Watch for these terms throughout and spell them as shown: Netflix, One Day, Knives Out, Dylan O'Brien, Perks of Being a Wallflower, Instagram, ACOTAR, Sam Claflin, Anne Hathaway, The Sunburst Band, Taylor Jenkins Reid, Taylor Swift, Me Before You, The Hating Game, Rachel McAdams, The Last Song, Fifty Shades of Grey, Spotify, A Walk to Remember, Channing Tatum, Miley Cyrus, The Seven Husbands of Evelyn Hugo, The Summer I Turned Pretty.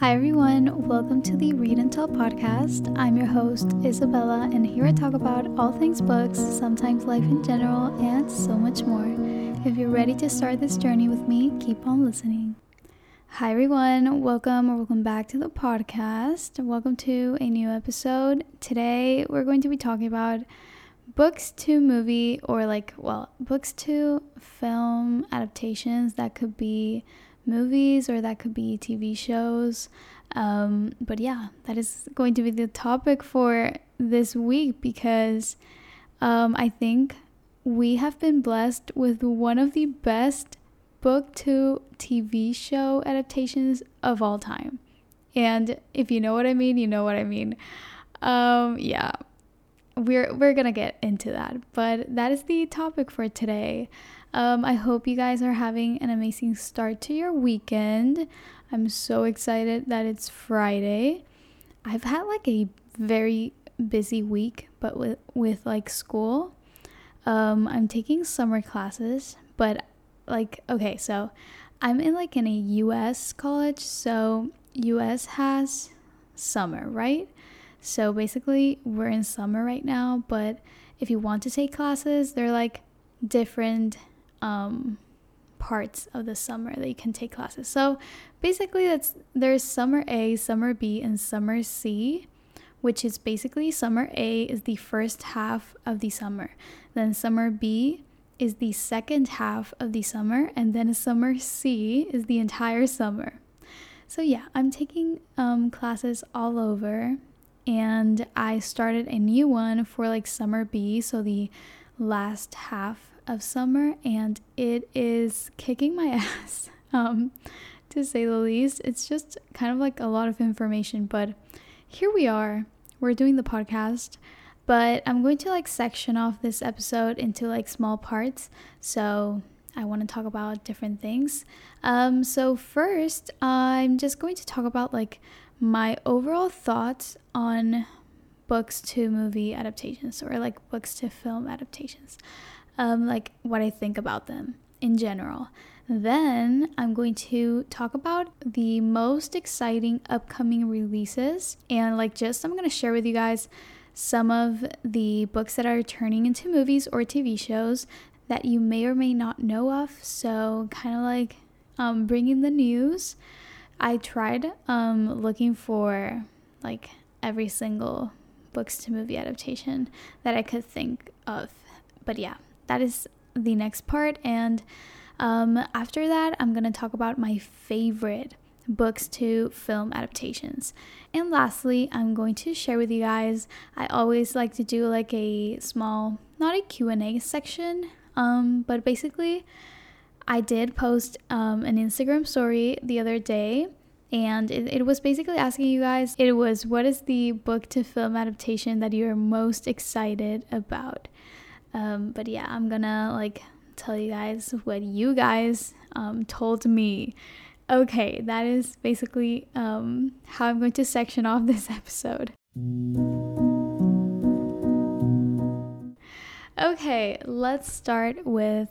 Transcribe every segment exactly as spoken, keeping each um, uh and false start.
Hi everyone, welcome to the Read and Tell podcast. I'm your host, Isabella, and here I talk about all things books, sometimes life in general, and so much more. If you're ready to start this journey with me, keep on listening. Hi everyone, welcome or welcome back to the podcast. Welcome to a new episode. Today we're going to be talking about books to movie, or like, well, books to film adaptations that could be movies or that could be T V shows, um but yeah, that is going to be the topic for this week because um I think we have been blessed with one of the best book to T V show adaptations of all time, and if you know what I mean, you know what I mean. um yeah we're we're gonna get into that, but that is the topic for today. Um, I hope you guys are having an amazing start to your weekend. I'm so excited that it's Friday. I've had like a very busy week, but with, with like school. Um, I'm taking summer classes, but like, okay, so I'm in like in a U S college, so U S has summer, right? So basically we're in summer right now, but if you want to take classes, they're like different um parts of the summer that you can take classes. So basically that's there's summer A, summer B, and summer C, which is basically summer A is the first half of the summer, then summer B is the second half of the summer, and then summer C is the entire summer. So yeah, I'm taking um classes all over, and I started a new one for like summer B, so the last half of summer, and it is kicking my ass, um to say the least. It's just kind of like a lot of information, but here we are, we're doing the podcast. But I'm going to like section off this episode into like small parts, so I want to talk about different things. Um so first, I'm just going to talk about like my overall thoughts on books to movie adaptations, or like books to film adaptations. Um, like what I think about them in general. Then I'm going to talk about the most exciting upcoming releases, and like just I'm going to share with you guys some of the books that are turning into movies or T V shows that you may or may not know of. So kind of like um, bringing the news. I tried um, looking for like every single books to movie adaptation that I could think of, but yeah. That is the next part, and um, after that, I'm going to talk about my favorite books to film adaptations. And lastly, I'm going to share with you guys, I always like to do like a small, not a Q and A section, um, but basically, I did post um, an Instagram story the other day, and it, it was basically asking you guys, it was, what is the book to film adaptation that you're most excited about? Um, but yeah, I'm gonna like tell you guys what you guys um, told me. Okay, that is basically um, how I'm going to section off this episode. Okay, let's start with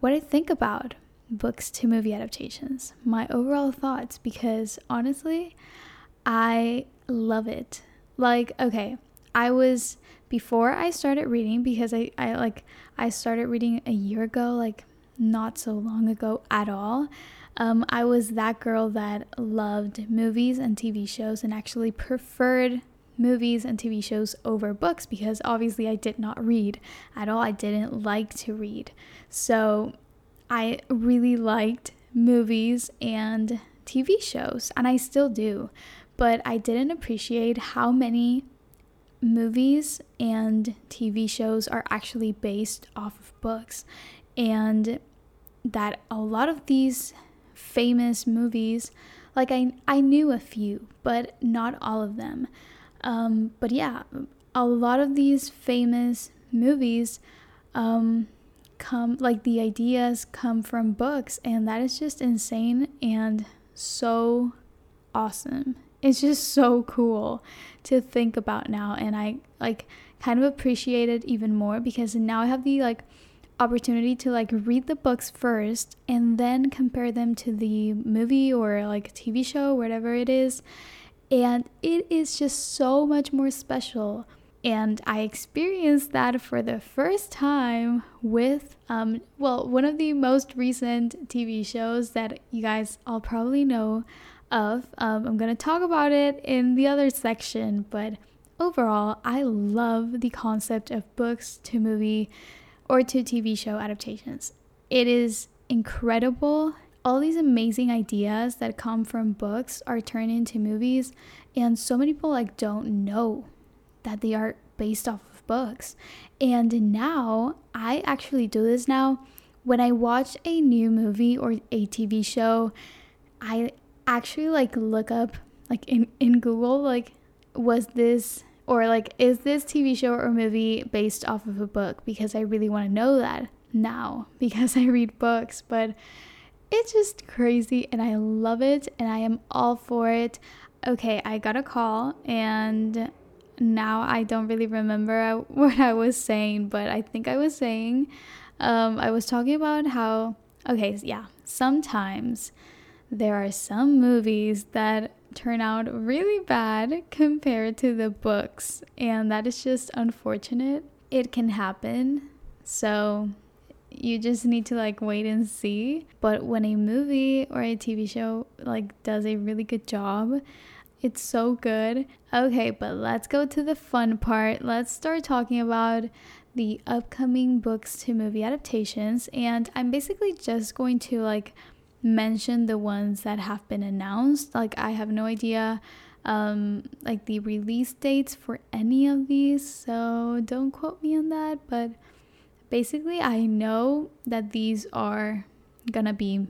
what I think about books to movie adaptations. My overall thoughts, because honestly, I love it. Like, okay, I was... Before I started reading, because I, I like I started reading a year ago, like not so long ago at all, um, I was that girl that loved movies and T V shows and actually preferred movies and T V shows over books, because obviously I did not read at all. I didn't like to read. So I really liked movies and T V shows, and I still do, but I didn't appreciate how many movies and T V shows are actually based off of books, and that a lot of these famous movies, like I I knew a few, but not all of them. Um, but yeah, a lot of these famous movies um, come, like the ideas come from books, and that is just insane and so awesome. It's just so cool to think about now, and I like kind of appreciate it even more because now I have the like opportunity to like read the books first and then compare them to the movie or like T V show, whatever it is. And it is just so much more special. And I experienced that for the first time with, um, well, one of the most recent T V shows that you guys all probably know of. Um, I'm going to talk about it in the other section, but overall, I love the concept of books to movie or to T V show adaptations. It is incredible. All these amazing ideas that come from books are turned into movies, and so many people like don't know that they are based off of books. And now I actually do this now. When I watch a new movie or a T V show, I actually like look up like in, in Google, like, was this or like, is this T V show or movie based off of a book? Because I really want to know that now because I read books, but it's just crazy and I love it and I am all for it. Okay, I got a call and now I don't really remember what I was saying, but I think I was saying, um, I was talking about how, okay, yeah, sometimes there are some movies that turn out really bad compared to the books, and that is just unfortunate. It can happen, so you just need to like wait and see. But when a movie or a T V show like does a really good job, it's so good. Okay, but let's go to the fun part. Let's start talking about the upcoming books to movie adaptations. And I'm basically just going to like mention the ones that have been announced. Like I have no idea um, like the release dates for any of these, so don't quote me on that. But basically I know that these are gonna be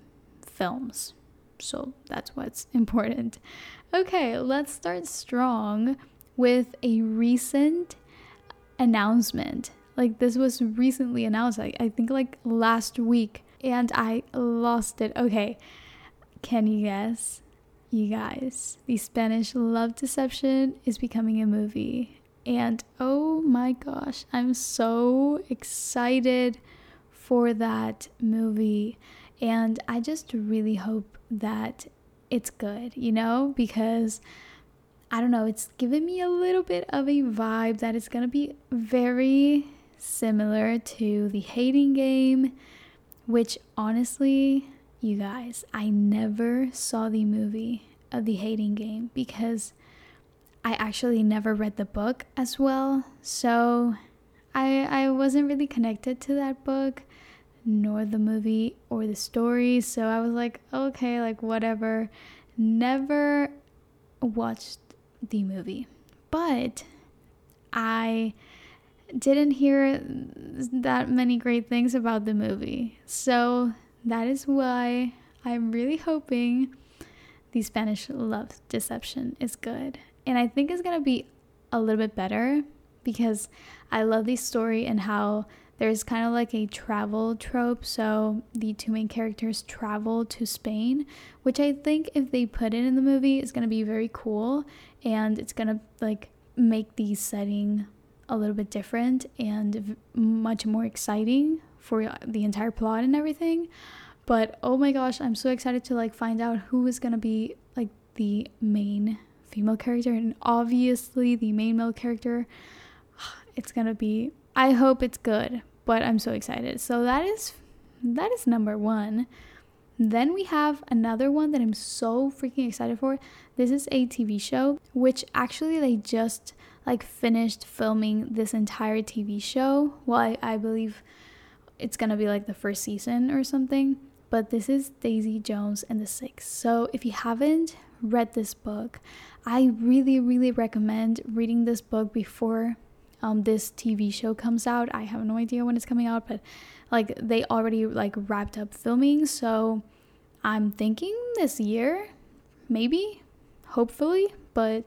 films. So that's what's important. Okay, let's start strong with a recent announcement. Like this was recently announced, like, I think like last week, and I lost it. Okay, can you guess? You guys, The Spanish Love Deception is becoming a movie. And oh my gosh, I'm so excited for that movie. And I just really hope that it's good, you know, because I don't know, it's given me a little bit of a vibe that it's going to be very similar to The Hating Game, which honestly, you guys, I never saw the movie of The Hating Game because I actually never read the book as well. So I, I wasn't really connected to that book, nor the movie or the story, so I was like, okay, like whatever. Never watched the movie, but I didn't hear that many great things about the movie, so that is why I'm really hoping The Spanish Love Deception is good. And I think it's gonna be a little bit better because I love the story and how there's kind of like a travel trope, so the two main characters travel to Spain, which I think if they put it in the movie, is going to be very cool, and it's going to like make the setting a little bit different and v- much more exciting for the entire plot and everything. But oh my gosh, I'm so excited to like find out who is going to be like the main female character, and obviously the main male character. It's going to be, I hope it's good, but I'm so excited. So that is that is number one. Then we have another one that I'm so freaking excited for. This is a T V show, which actually they just like finished filming this entire T V show. Well, I, I believe it's gonna be like the first season or something. But this is Daisy Jones and the Six. So if you haven't read this book, I really, really recommend reading this book before Um, this T V show comes out. I have no idea when it's coming out, but like they already like wrapped up filming, so I'm thinking this year, maybe, hopefully. But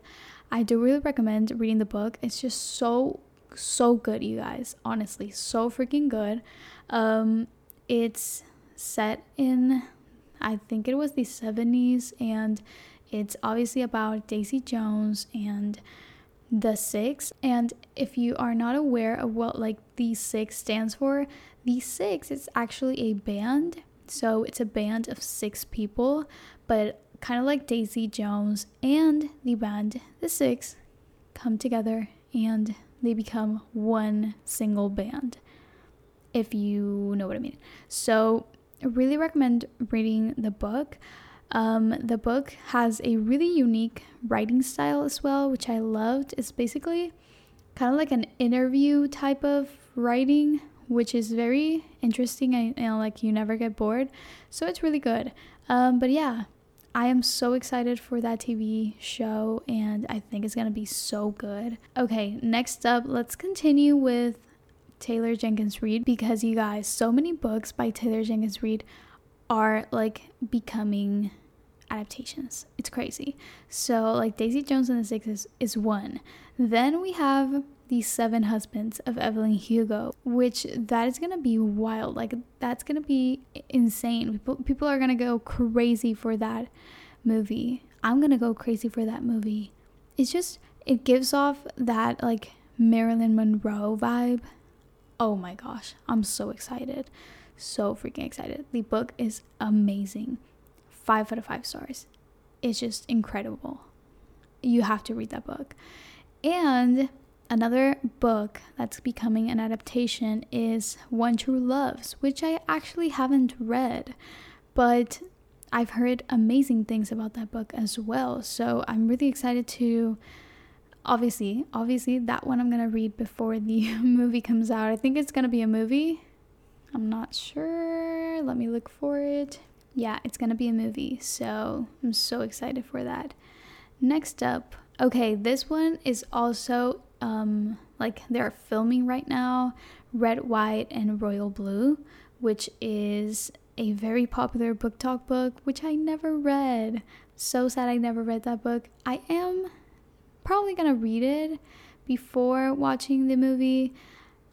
I do really recommend reading the book. It's just so so good, you guys. Honestly, so freaking good. Um, it's set in, I think it was the seventies, and it's obviously about Daisy Jones and The Six. And if you are not aware of what like The Six stands for, The Six is actually a band. So it's a band of six people, but kind of like Daisy Jones and the band The Six come together and they become one single band, if you know what I mean. So I really recommend reading the book. Um, the book has a really unique writing style as well, which I loved. It's basically kind of like an interview type of writing, which is very interesting, and, and like you never get bored. So it's really good. Um, but yeah, I am so excited for that T V show, and I think it's gonna be so good. Okay, next up, let's continue with Taylor Jenkins Reid, because you guys, so many books by Taylor Jenkins Reid are like becoming adaptations. It's crazy. So like Daisy Jones and the Six is, is one. Then we have The Seven Husbands of Evelyn Hugo, which that is gonna be wild. Like that's gonna be insane. People, people are gonna go crazy for that movie. I'm gonna go crazy for that movie. It's just, it gives off that like Marilyn Monroe vibe. Oh my gosh, I'm so excited. So freaking excited. The book is amazing. Five out of five stars. It's just incredible. You have to read that book. And another book that's becoming an adaptation is One True Loves, which I actually haven't read, but I've heard amazing things about that book as well. So I'm really excited to, obviously, obviously that one I'm going to read before the movie comes out. I think it's going to be a movie. I'm not sure. Let me look for it. Yeah, it's going to be a movie. So I'm so excited for that. Next up. Okay, this one is also Um, like they're filming right now, Red, White, and Royal Blue, which is a very popular book talk book, which I never read. So sad I never read that book. I am probably gonna read it before watching the movie.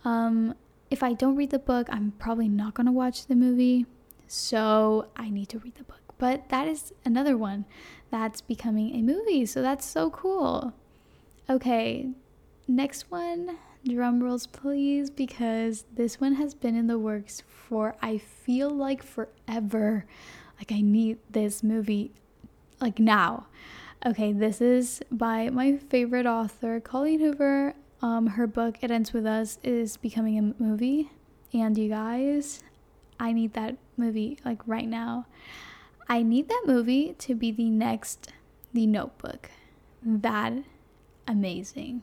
Um, if I don't read the book, I'm probably not gonna watch the movie. So I need to read the book. But that is another one that's becoming a movie. So that's so cool. Okay. Next one, drum rolls please, because this one has been in the works for, I feel like, forever. Like I need this movie like now. Okay, this is by my favorite author, Colleen Hoover. Um, her book It Ends With Us is becoming a movie, and you guys, I need that movie like right now. I need that movie to be the next The Notebook. That amazing.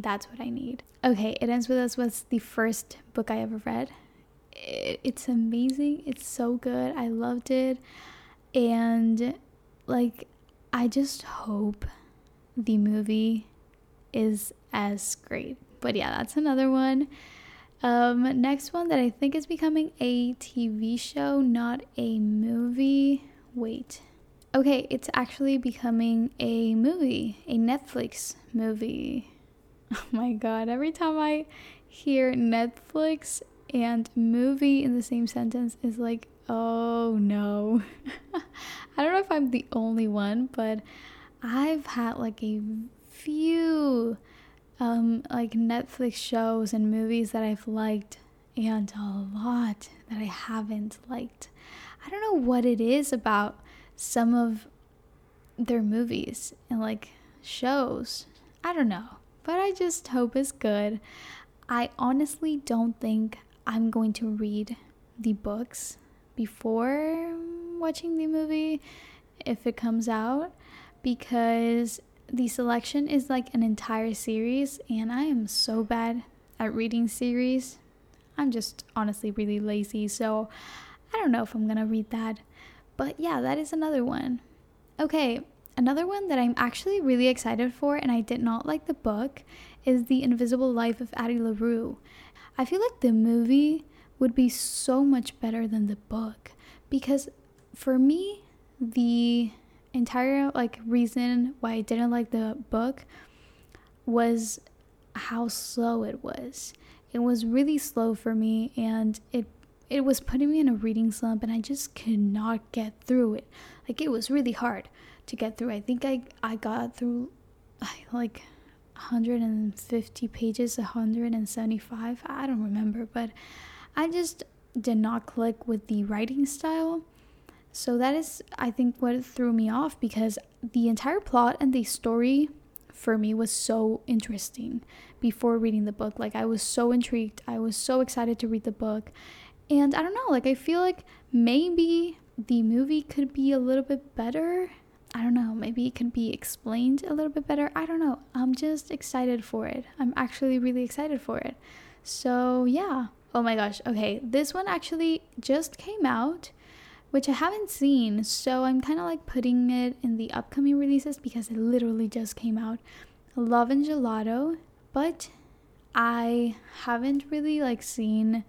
That's what I need. Okay, It Ends With Us was the first book I ever read. It's amazing. It's so good. I loved it. And like, I just hope the movie is as great. But yeah, that's another one. Um, next one that I think is becoming a T V show, not a movie. Wait. Okay, it's actually becoming a movie, a Netflix movie. Oh my god, every time I hear Netflix and movie in the same sentence is like, oh no. I don't know if I'm the only one, but I've had like a few um, like Netflix shows and movies that I've liked, and a lot that I haven't liked. I don't know what it is about some of their movies and like shows. I don't know. But I just hope it's good. I honestly don't think I'm going to read the books before watching the movie if it comes out, because The Selection is like an entire series, and I am so bad at reading series. I'm just honestly really lazy, so I don't know if I'm gonna read that. But yeah, that is another one. Okay. Another one that I'm actually really excited for, and I did not like the book, is The Invisible Life of Addie LaRue. I feel like the movie would be so much better than the book, because for me, the entire like reason why I didn't like the book was how slow it was. It was really slow for me, and it it was putting me in a reading slump, and I just could not get through it. Like it was really hard to get through. I think I I got through like one hundred fifty pages, one hundred seventy-five, I don't remember, but I just did not click with the writing style. So that is, I think, what threw me off, because the entire plot and the story for me was so interesting before reading the book. Like, I was so intrigued, I was so excited to read the book, and I don't know, like, I feel like maybe the movie could be a little bit better. I don't know, maybe it could be explained a little bit better. I don't know, I'm just excited for it. I'm actually really excited for it. So yeah, oh my gosh. Okay, this one actually just came out, which I haven't seen, so I'm kind of like putting it in the upcoming releases because it literally just came out. Love and Gelato, but I haven't really like seen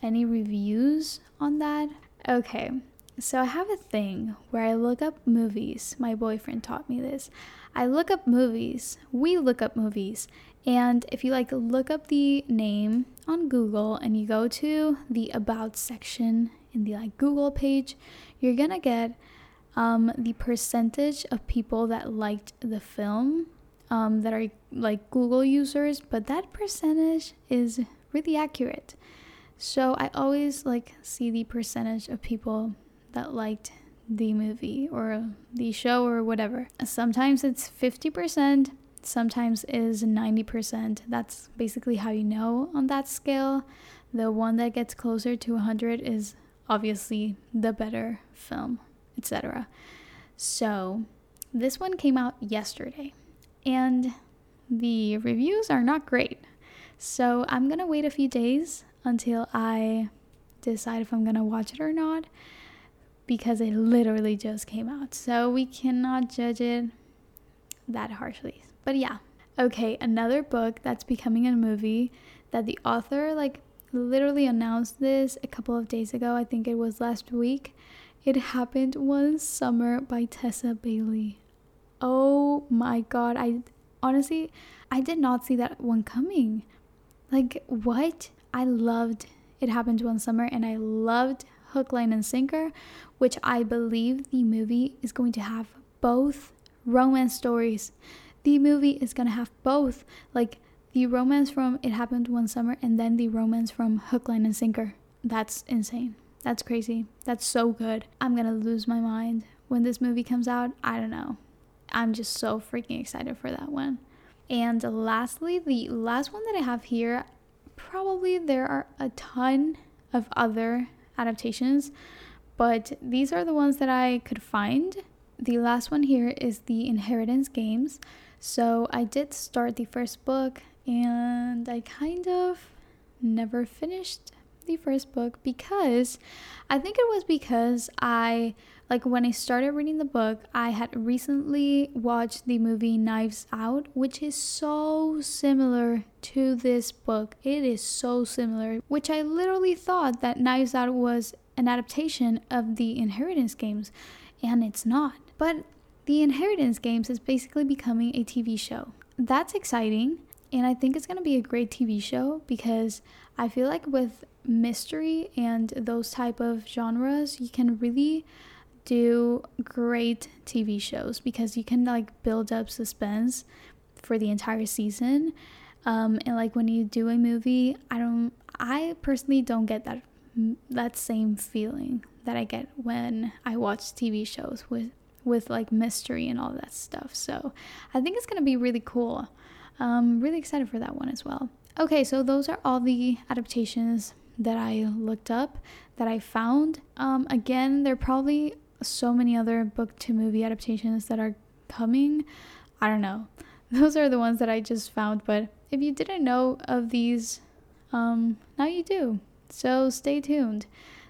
any reviews on that. Okay, so I have a thing where I look up movies. My boyfriend taught me this. I look up movies, we look up movies, and if you like look up the name on Google and you go to the About section in the like Google page, you're gonna get um, the percentage of people that liked the film um, that are like Google users, but that percentage is really accurate. So I always like see the percentage of people that liked the movie or the show or whatever. Sometimes it's fifty percent, sometimes is ninety percent. That's basically how you know on that scale. The one that gets closer to one hundred is obviously the better film, et cetera. So this one came out yesterday and the reviews are not great. So I'm gonna wait a few days until I decide if I'm gonna watch it or not, because it literally just came out. So we cannot judge it that harshly. But yeah. Okay, another book that's becoming a movie that the author like literally announced this a couple of days ago. I think it was last week. It Happened One Summer by Tessa Bailey. Oh my god, I honestly I did not see that one coming. Like, what? I loved It Happened One Summer and I loved Hook, Line, and Sinker, which I believe the movie is going to have both romance stories. The movie is going to have both, like the romance from It Happened One Summer and then the romance from Hook, Line, and Sinker. That's insane. That's crazy. That's so good. I'm going to lose my mind when this movie comes out. I don't know. I'm just so freaking excited for that one. And lastly, the last one that I have here, probably there are a ton of other adaptations, but these are the ones that I could find. The last one here is The Inheritance Games. So I did start the first book, and I kind of never finished the first book because I think it was because I like when I started reading the book, I had recently watched the movie Knives Out, which is so similar to this book. It is so similar, which I literally thought that Knives Out was an adaptation of The Inheritance Games, and it's not. But The Inheritance Games is basically becoming a T V show. That's exciting. And I think it's going to be a great T V show because I feel like with mystery and those type of genres, you can really do great T V shows because you can like build up suspense for the entire season. Um, and like when you do a movie, I don't, I personally don't get that, that same feeling that I get when I watch T V shows with, with like mystery and all that stuff. So I think it's going to be really cool. I'm um, really excited for that one as well. Okay, so those are all the adaptations that I looked up, that I found. Um, again, there are probably so many other book-to-movie adaptations that are coming. I don't know. Those are the ones that I just found, but if you didn't know of these, um, now you do. So stay tuned.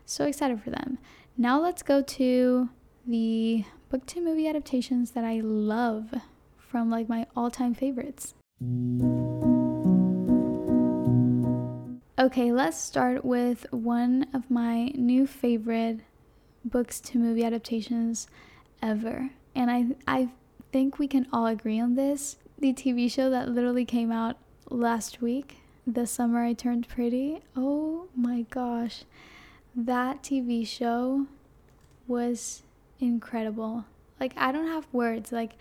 So excited for them. Now let's go to the book-to-movie adaptations that I love from like my all-time favorites. Okay, let's start with one of my new favorite books to movie adaptations ever. And I I think we can all agree on this. The T V show that literally came out last week, The Summer I Turned Pretty. Oh my gosh. That T V show was incredible. Like, I don't have words. Like,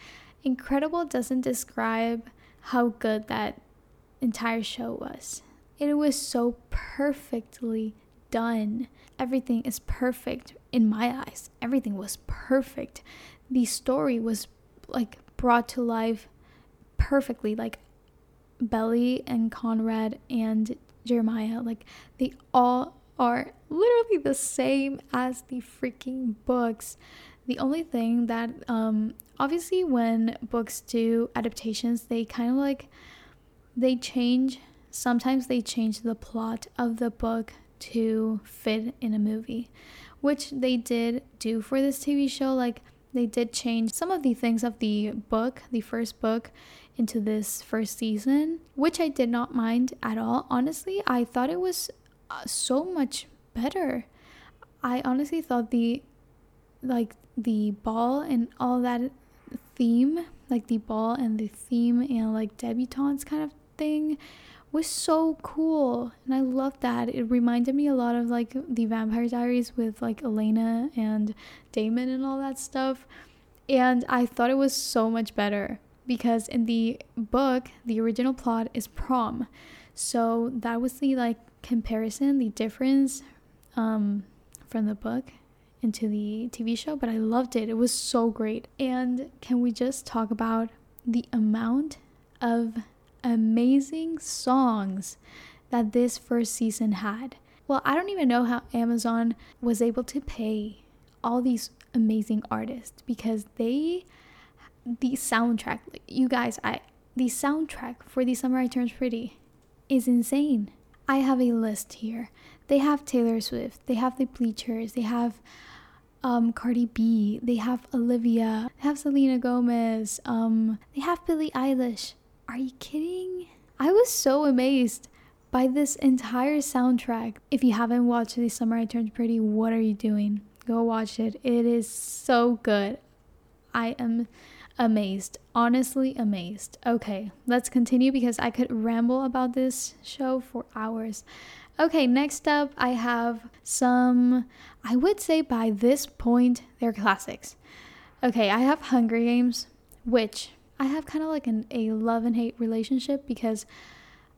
incredible doesn't describe how good that entire show was. It was so perfectly done. Everything is perfect in my eyes. Everything was perfect. The story was like brought to life perfectly. Like Belly and Conrad and Jeremiah, like they all are literally the same as the freaking books. The only thing that um obviously when books do adaptations, they kind of like they change sometimes they change the plot of the book to fit in a movie, which they did do for this T V show. Like they did change some of the things of the book, the first book, into this first season, which I did not mind at all. Honestly, I thought it was uh, so much better. I honestly thought the like the ball and all that theme, like the ball and the theme and like debutantes kind of thing was so cool, and I loved that. It reminded me a lot of like the Vampire Diaries with like Elena and Damon and all that stuff, and I thought it was so much better. Because in the book, the original plot is prom. So that was the like comparison, the difference um, from the book into the T V show. But I loved it. It was so great. And can we just talk about the amount of amazing songs that this first season had? Well, I don't even know how Amazon was able to pay all these amazing artists, because they... The soundtrack, you guys, I the soundtrack for The Summer I Turned Pretty is insane. I have a list here. They have Taylor Swift, they have The Bleachers, they have um, Cardi B, they have Olivia, they have Selena Gomez, um, they have Billie Eilish. Are you kidding? I was so amazed by this entire soundtrack. If you haven't watched The Summer I Turned Pretty, what are you doing? Go watch it. It is so good. I am... amazed, honestly amazed. Okay, let's continue because I could ramble about this show for hours. Okay, next up I have some, I would say by this point, they're classics. Okay, I have Hunger Games, which I have kind of like an, a love and hate relationship, because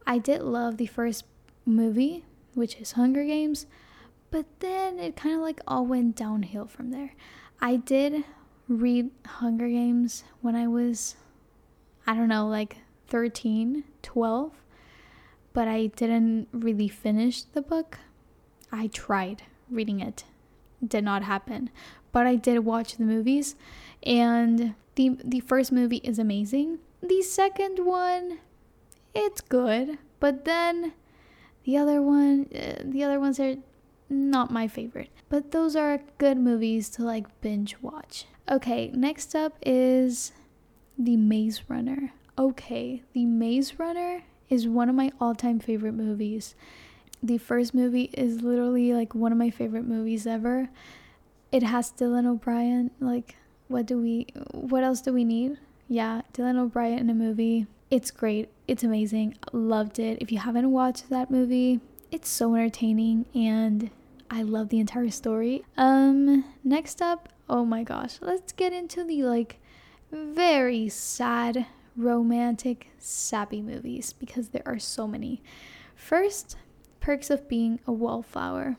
I did love the first movie, which is Hunger Games, but then it kind of like all went downhill from there. I did read Hunger Games when I was, I don't know, like thirteen, twelve, but I didn't really finish the book. I tried reading it. Did not happen. But I did watch the movies, and the the first movie is amazing. The second one, it's good, but then the other one, uh, the other ones are not my favorite. But those are good movies to like binge watch. Okay, next up is The Maze Runner. Okay, The Maze Runner is one of my all-time favorite movies. The first movie is literally like one of my favorite movies ever. It has Dylan O'Brien. Like, what do we, what else do we need? Yeah, Dylan O'Brien in a movie. It's great. It's amazing. Loved it. If you haven't watched that movie, it's so entertaining, and I love the entire story. Um, next up, oh my gosh, let's get into the like very sad, romantic, sappy movies, because there are so many. First, Perks of Being a Wallflower.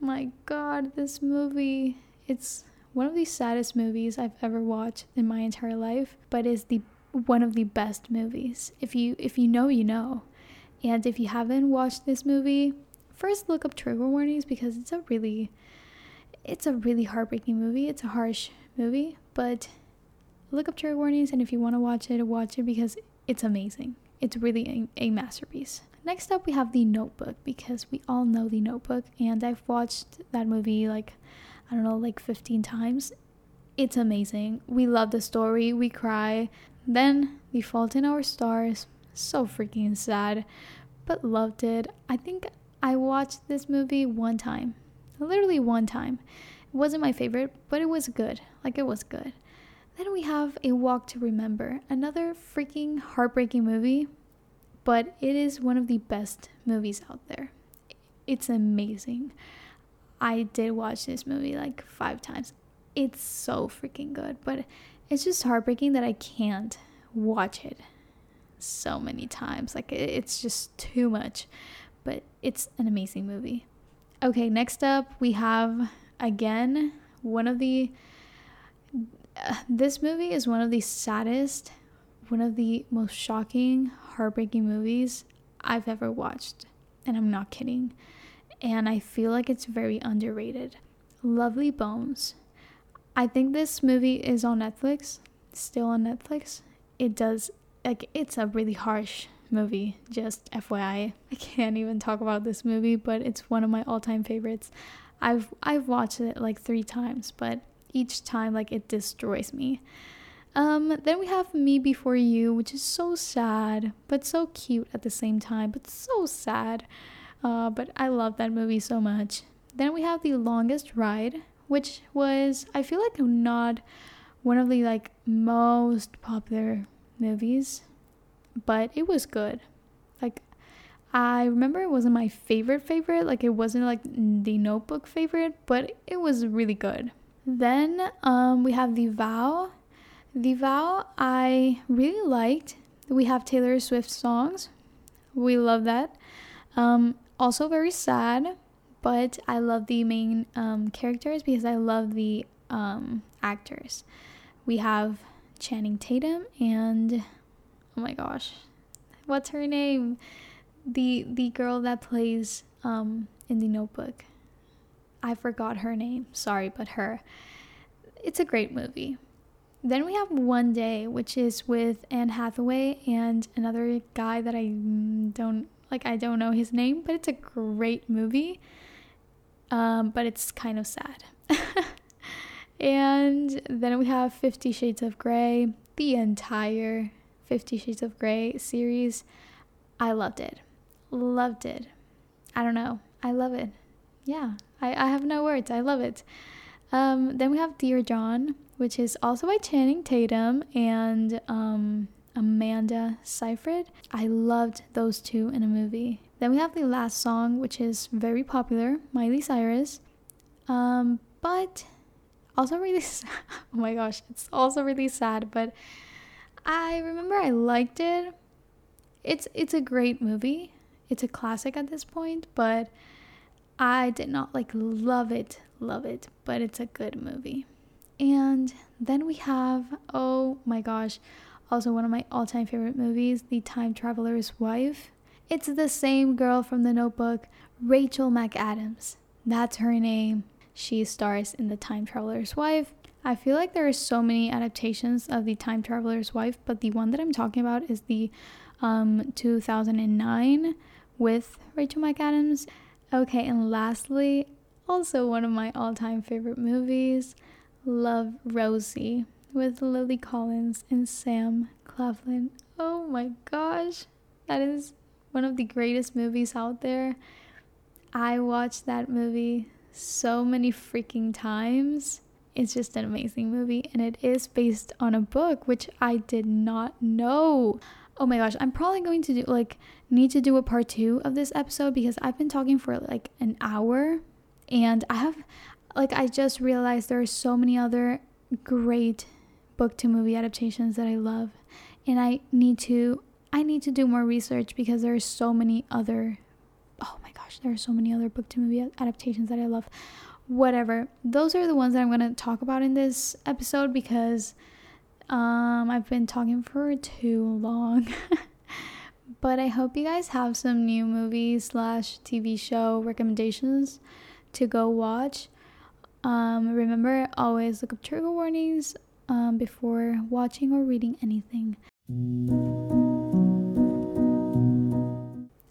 My god, this movie. It's one of the saddest movies I've ever watched in my entire life, but is the one of the best movies. If you if you know, you know. And if you haven't watched this movie, first look up trigger warnings, because it's a really It's a really heartbreaking movie. It's a harsh movie, but look up trigger warnings, and if you want to watch it, watch it, because it's amazing. It's really a, a masterpiece. Next up, we have The Notebook, because we all know The Notebook, and I've watched that movie like, I don't know, like fifteen times. It's amazing. We love the story. We cry. Then, The Fault in Our Stars. So freaking sad, but loved it. I think I watched this movie one time. Literally one time. It wasn't my favorite, but it was good. Like, it was good. Then we have A Walk to Remember. Another freaking heartbreaking movie, but it is one of the best movies out there. It's amazing. I did watch this movie like five times. It's so freaking good, but it's just heartbreaking that I can't watch it. so many times. Like, it, it's just too much. But it's an amazing movie. Okay, next up we have, again, one of the... Uh, this movie is one of the saddest, one of the most shocking, heartbreaking movies I've ever watched. And I'm not kidding. And I feel like it's very underrated. Lovely Bones. I think this movie is on Netflix. Still on Netflix. It does, like, it's a really harsh movie. Just F Y I. I can't even talk about this movie, but it's one of my all-time favorites. I've I've watched it like three times, but each time, like, it destroys me. Um, then we have Me Before You, which is so sad, but so cute at the same time, but so sad. Uh, but I love that movie so much. Then we have The Longest Ride, which was, I feel like, not one of the, like, most popular movies, but it was good. Like, I remember it wasn't my favorite favorite, like, it wasn't like The Notebook favorite, but it was really good. Then um, we have The Vow. The Vow I really liked. We have Taylor Swift songs. We love that. Um, also very sad, but I love the main um, characters because I love the um, actors. We have Channing Tatum and, oh my gosh, what's her name? The the girl that plays um, in The Notebook. I forgot her name. Sorry, but her. It's a great movie. Then we have One Day, which is with Anne Hathaway and another guy that I don't like. I don't know his name, but it's a great movie. Um, but it's kind of sad. And then we have Fifty Shades of Grey, the entire Fifty Shades of Grey series. I loved it. Loved it. I don't know. I love it. Yeah. I have no words. I love it. Um, then we have Dear John, which is also by Channing Tatum and um, Amanda Seyfried. I loved those two in a movie. Then we have The Last Song, which is very popular, Miley Cyrus. Um, but also really sad. Oh my gosh, it's also really sad. But I remember I liked it. It's it's a great movie. It's a classic at this point, but I did not like love it, love it, but it's a good movie. And then we have, oh my gosh, also one of my all-time favorite movies, The Time Traveler's Wife. It's the same girl from The Notebook, Rachel McAdams. That's her name. She stars in The Time Traveler's Wife. I feel like there are so many adaptations of The Time Traveler's Wife, but the one that I'm talking about is the um, two thousand nine with Rachel McAdams. Okay, and lastly, also one of my all-time favorite movies, Love, Rosie, with Lily Collins and Sam Claflin. Oh my gosh, that is one of the greatest movies out there. I watched that movie so many freaking times. It's just an amazing movie, and it is based on a book, which I did not know. Oh my gosh, I'm probably going to do like need to do a part two of this episode because I've been talking for like an hour, and I have like I just realized there are so many other great book to movie adaptations that I love, and I need to I need to do more research because there are so many other oh my gosh, there are so many other book to movie adaptations that I love. Whatever. Those are the ones that I'm going to talk about in this episode because Um, I've been talking for too long, but I hope you guys have some new movie slash T V show recommendations to go watch. Um, remember, always look up trigger warnings, um, before watching or reading anything.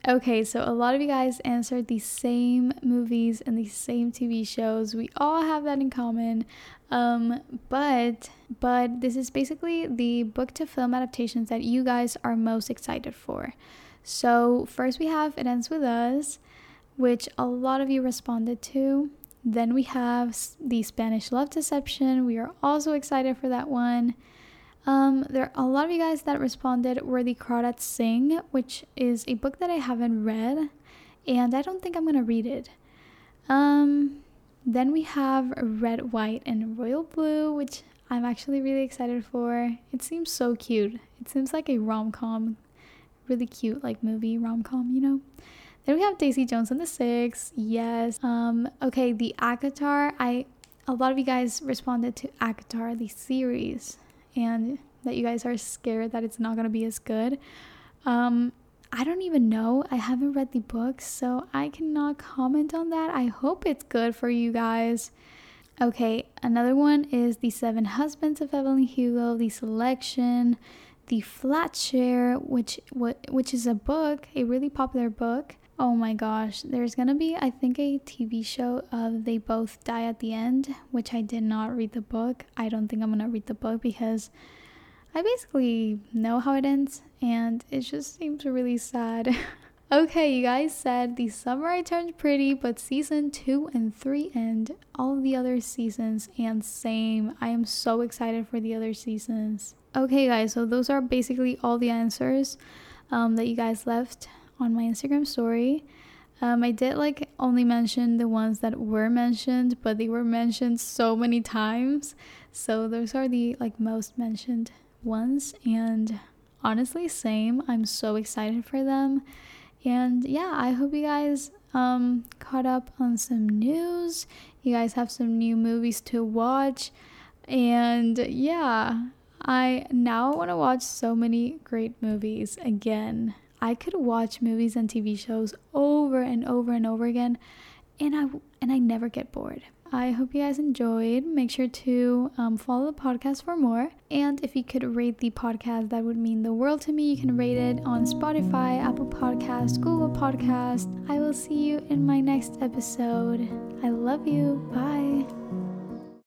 Okay, so a lot of you guys answered the same movies and the same T V shows. We all have that in common. Um, but but this is basically the book to film adaptations that you guys are most excited for. So first we have It Ends With Us, which a lot of you responded to. Then we have The Spanish Love Deception. We are also excited for that one. Um, there are a lot of you guys that responded were The Crawdads Sing, which is a book that I haven't read, and I don't think I'm going to read it. Um, then we have Red, White, and Royal Blue, which I'm actually really excited for. It seems so cute. It seems like a rom-com really cute, like, movie rom-com, you know? Then we have Daisy Jones and the Six. Yes. Um, okay, the ACOTAR. I, a lot of you guys responded to ACOTAR, the series, and that you guys are scared that it's not going to be as good. Um, I don't even know. I haven't read the book, so I cannot comment on that. I hope it's good for you guys. Okay, another one is The Seven Husbands of Evelyn Hugo, The Selection, The Flat Share, which which is a book, a really popular book. Oh my gosh, there's gonna be, I think, a T V show of They Both Die at the End, which I did not read the book. I don't think I'm gonna read the book because I basically know how it ends, and it just seems really sad. Okay, you guys said The Summer I Turned Pretty, but season two and three and all the other seasons, and same. I am so excited for the other seasons. Okay, guys, so those are basically all the answers um, that you guys left on my Instagram story. Um, I did, like, only mention the ones that were mentioned, but they were mentioned so many times. So those are the, like, most mentioned ones, and honestly, same. I'm so excited for them. And yeah, I hope you guys um, caught up on some news. You guys have some new movies to watch. And yeah, I now want to watch so many great movies again. I could watch movies and T V shows over and over and over again, and I, and I never get bored. I hope you guys enjoyed. Make sure to um, follow the podcast for more. And if you could rate the podcast, that would mean the world to me. You can rate it on Spotify, Apple Podcasts, Google Podcasts. I will see you in my next episode. I love you. Bye.